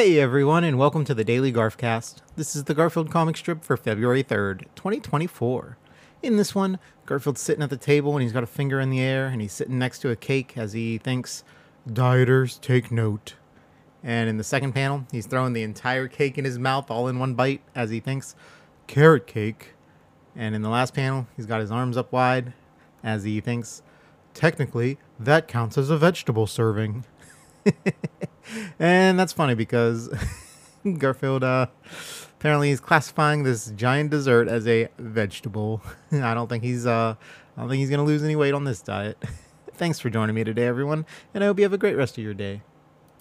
Hey everyone, and welcome to the Daily Garfcast. This is the Garfield comic strip for February 3rd, 2024. In this one, Garfield's sitting at the table and he's got a finger in the air and he's sitting next to a cake as he thinks, "Dieters, take note." And in the second panel, he's throwing the entire cake in his mouth all in one bite as he thinks, "Carrot cake." And in the last panel, he's got his arms up wide as he thinks, "Technically, that counts as a vegetable serving." And that's funny because Garfield apparently is classifying this giant dessert as a vegetable. I don't think he's gonna lose any weight on this diet. Thanks for joining me today, everyone, and I hope you have a great rest of your day.